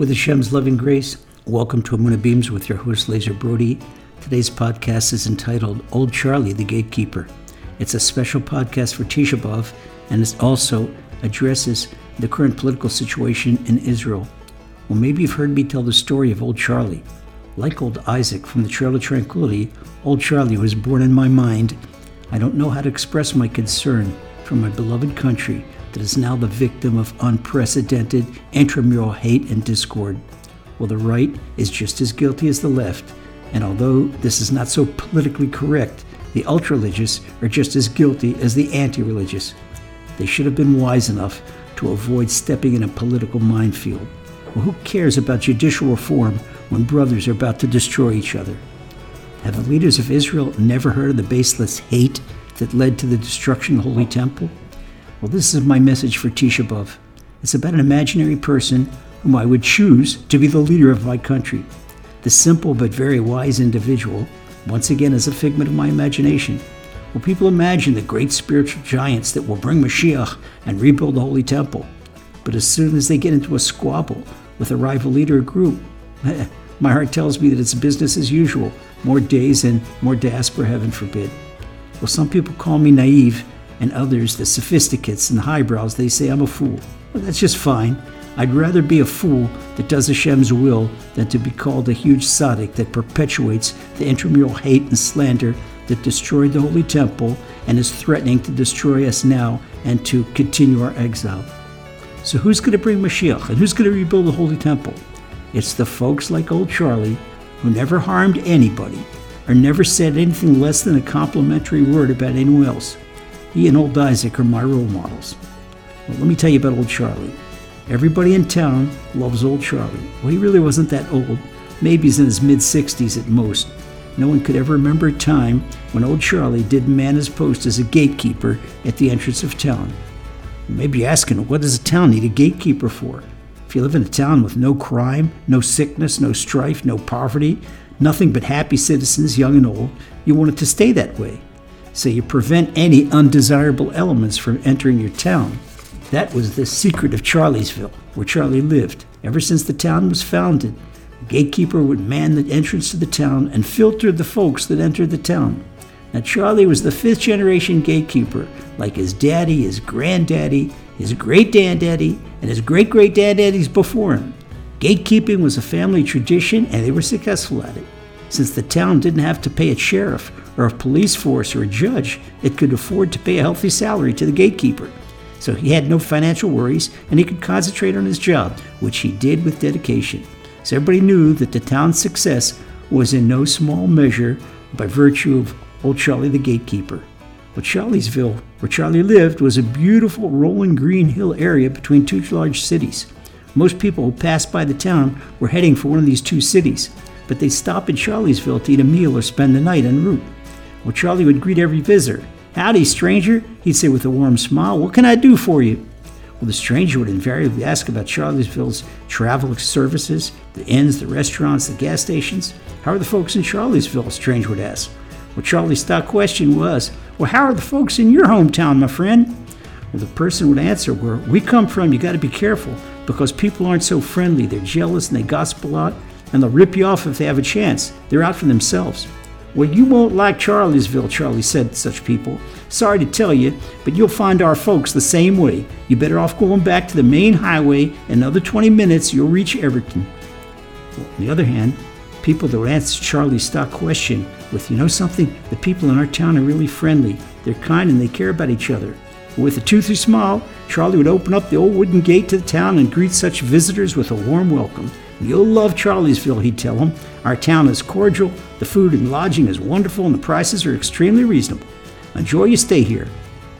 With Hashem's loving grace, welcome to Amuna Beams with your host, Laser Brody. Today's podcast is entitled Old Charlie, the Gatekeeper. It's a special podcast for Tisha B'Av, and it also addresses the current political situation in Israel. Well, maybe you've heard me tell the story of Old Charlie. Like Old Isaac from The Trail of Tranquility, Old Charlie was born in my mind. I don't know how to express my concern for my beloved country that is now the victim of unprecedented intramural hate and discord. Well, the right is just as guilty as the left, and although this is not so politically correct, the ultra-religious are just as guilty as the anti-religious. They should have been wise enough to avoid stepping in a political minefield. Well, who cares about judicial reform when brothers are about to destroy each other? Have the leaders of Israel never heard of the baseless hate that led to the destruction of the Holy Temple? Well, this is my message for Tisha B'Av. It's about an imaginary person whom I would choose to be the leader of my country. The simple but very wise individual, once again, is a figment of my imagination. Well, people imagine the great spiritual giants that will bring Mashiach and rebuild the Holy Temple. But as soon as they get into a squabble with a rival leader or group, my heart tells me that it's business as usual, more days and more diaspora, heaven forbid. Well, some people call me naive, and others, the sophisticates and the highbrows, they say I'm a fool. Well, that's just fine. I'd rather be a fool that does Hashem's will than to be called a huge tzaddik that perpetuates the intramural hate and slander that destroyed the Holy Temple and is threatening to destroy us now and to continue our exile. So who's going to bring Mashiach and who's going to rebuild the Holy Temple? It's the folks like Old Charlie who never harmed anybody or never said anything less than a complimentary word about anyone else. He and Old Isaac are my role models. Well, let me tell you about Old Charlie. Everybody in town loves Old Charlie. Well, he really wasn't that old. Maybe he's in his mid-60s at most. No one could ever remember a time when Old Charlie didn't man his post as a gatekeeper at the entrance of town. You may be asking, what does a town need a gatekeeper for? If you live in a town with no crime, no sickness, no strife, no poverty, nothing but happy citizens, young and old, you want it to stay that way. So you prevent any undesirable elements from entering your town. That was the secret of Charliesville, where Charlie lived. Ever since the town was founded, the gatekeeper would man the entrance to the town and filter the folks that entered the town. Now, Charlie was the fifth generation gatekeeper, like his daddy, his granddaddy, his great-granddaddy, and his great-great-granddaddies before him. Gatekeeping was a family tradition, and they were successful at it. Since the town didn't have to pay a sheriff or a police force or a judge, it could afford to pay a healthy salary to the gatekeeper. So he had no financial worries, and he could concentrate on his job, which he did with dedication. So everybody knew that the town's success was in no small measure by virtue of Old Charlie the gatekeeper. Well, Charliesville, where Charlie lived, was a beautiful rolling green hill area between two large cities. Most people who passed by the town were heading for one of these two cities, but they stopped at Charliesville to eat a meal or spend the night en route. Well, Charlie would greet every visitor. "Howdy, stranger," he'd say with a warm smile. "What can I do for you?" Well, the stranger would invariably ask about Charliesville's travel services, the inns, the restaurants, the gas stations. "How are the folks in Charliesville?" a stranger would ask. Well, Charlie's stock question was, "Well, how are the folks in your hometown, my friend?" Well, the person would answer, "Where we come from, you got to be careful because people aren't so friendly. They're jealous and they gossip a lot, and they'll rip you off if they have a chance. They're out for themselves." "Well, you won't like Charliesville," Charlie said to such people. "Sorry to tell you, but you'll find our folks the same way. You're better off going back to the main highway. In another 20 minutes, you'll reach Everton." Well, on the other hand, people that would answer Charlie's stock question with, "You know something? The people in our town are really friendly. They're kind and they care about each other." With a toothy smile, Charlie would open up the old wooden gate to the town and greet such visitors with a warm welcome. "You'll love Charliesville," he'd tell them. "Our town is cordial, the food and lodging is wonderful, and the prices are extremely reasonable. Enjoy your stay here."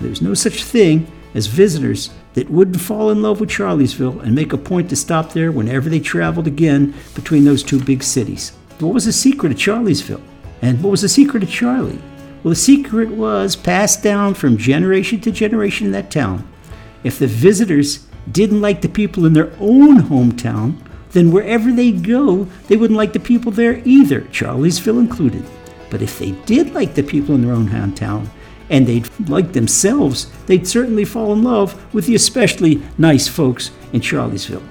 There's no such thing as visitors that wouldn't fall in love with Charliesville and make a point to stop there whenever they traveled again between those two big cities. What was the secret of Charliesville? And what was the secret of Charlie? Well, the secret was passed down from generation to generation in that town. If the visitors didn't like the people in their own hometown, then wherever they go, they wouldn't like the people there either, Charliesville included. But if they did like the people in their own hometown, and they'd like themselves, they'd certainly fall in love with the especially nice folks in Charliesville.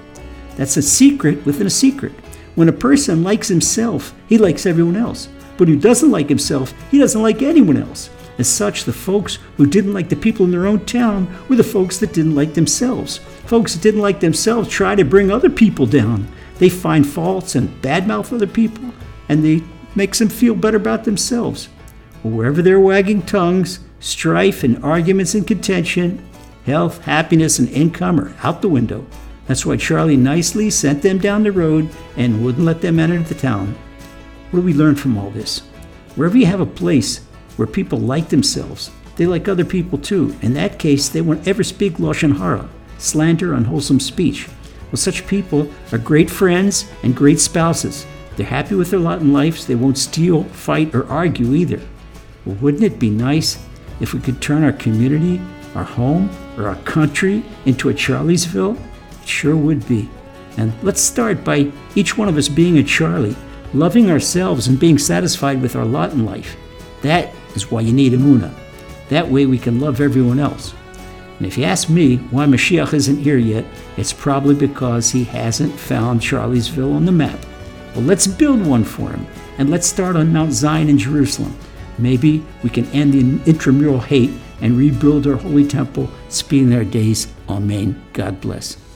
That's a secret within a secret. When a person likes himself, he likes everyone else. But who doesn't like himself, he doesn't like anyone else. As such, the folks who didn't like the people in their own town were the folks that didn't like themselves. Folks that didn't like themselves try to bring other people down. They find faults and badmouth other people, and they make them feel better about themselves. Wherever there are wagging tongues, strife and arguments and contention, health, happiness, and income are out the window. That's why Charlie nicely sent them down the road and wouldn't let them enter the town. What do we learn from all this? Wherever you have a place where people like themselves, they like other people too. In that case, they won't ever speak lashon hara, slander, unwholesome speech. Well, such people are great friends and great spouses. They're happy with their lot in life, so they won't steal, fight, or argue either. Well, wouldn't it be nice if we could turn our community, our home, or our country into a Charliesville? It sure would be. And let's start by each one of us being a Charlie, loving ourselves and being satisfied with our lot in life. That is why you need emunah. That way we can love everyone else. And if you ask me why Mashiach isn't here yet, it's probably because he hasn't found Charliesville on the map. Well, let's build one for him, and let's start on Mount Zion in Jerusalem. Maybe we can end the intramural hate and rebuild our holy temple. Speed in our days. Amen. God bless.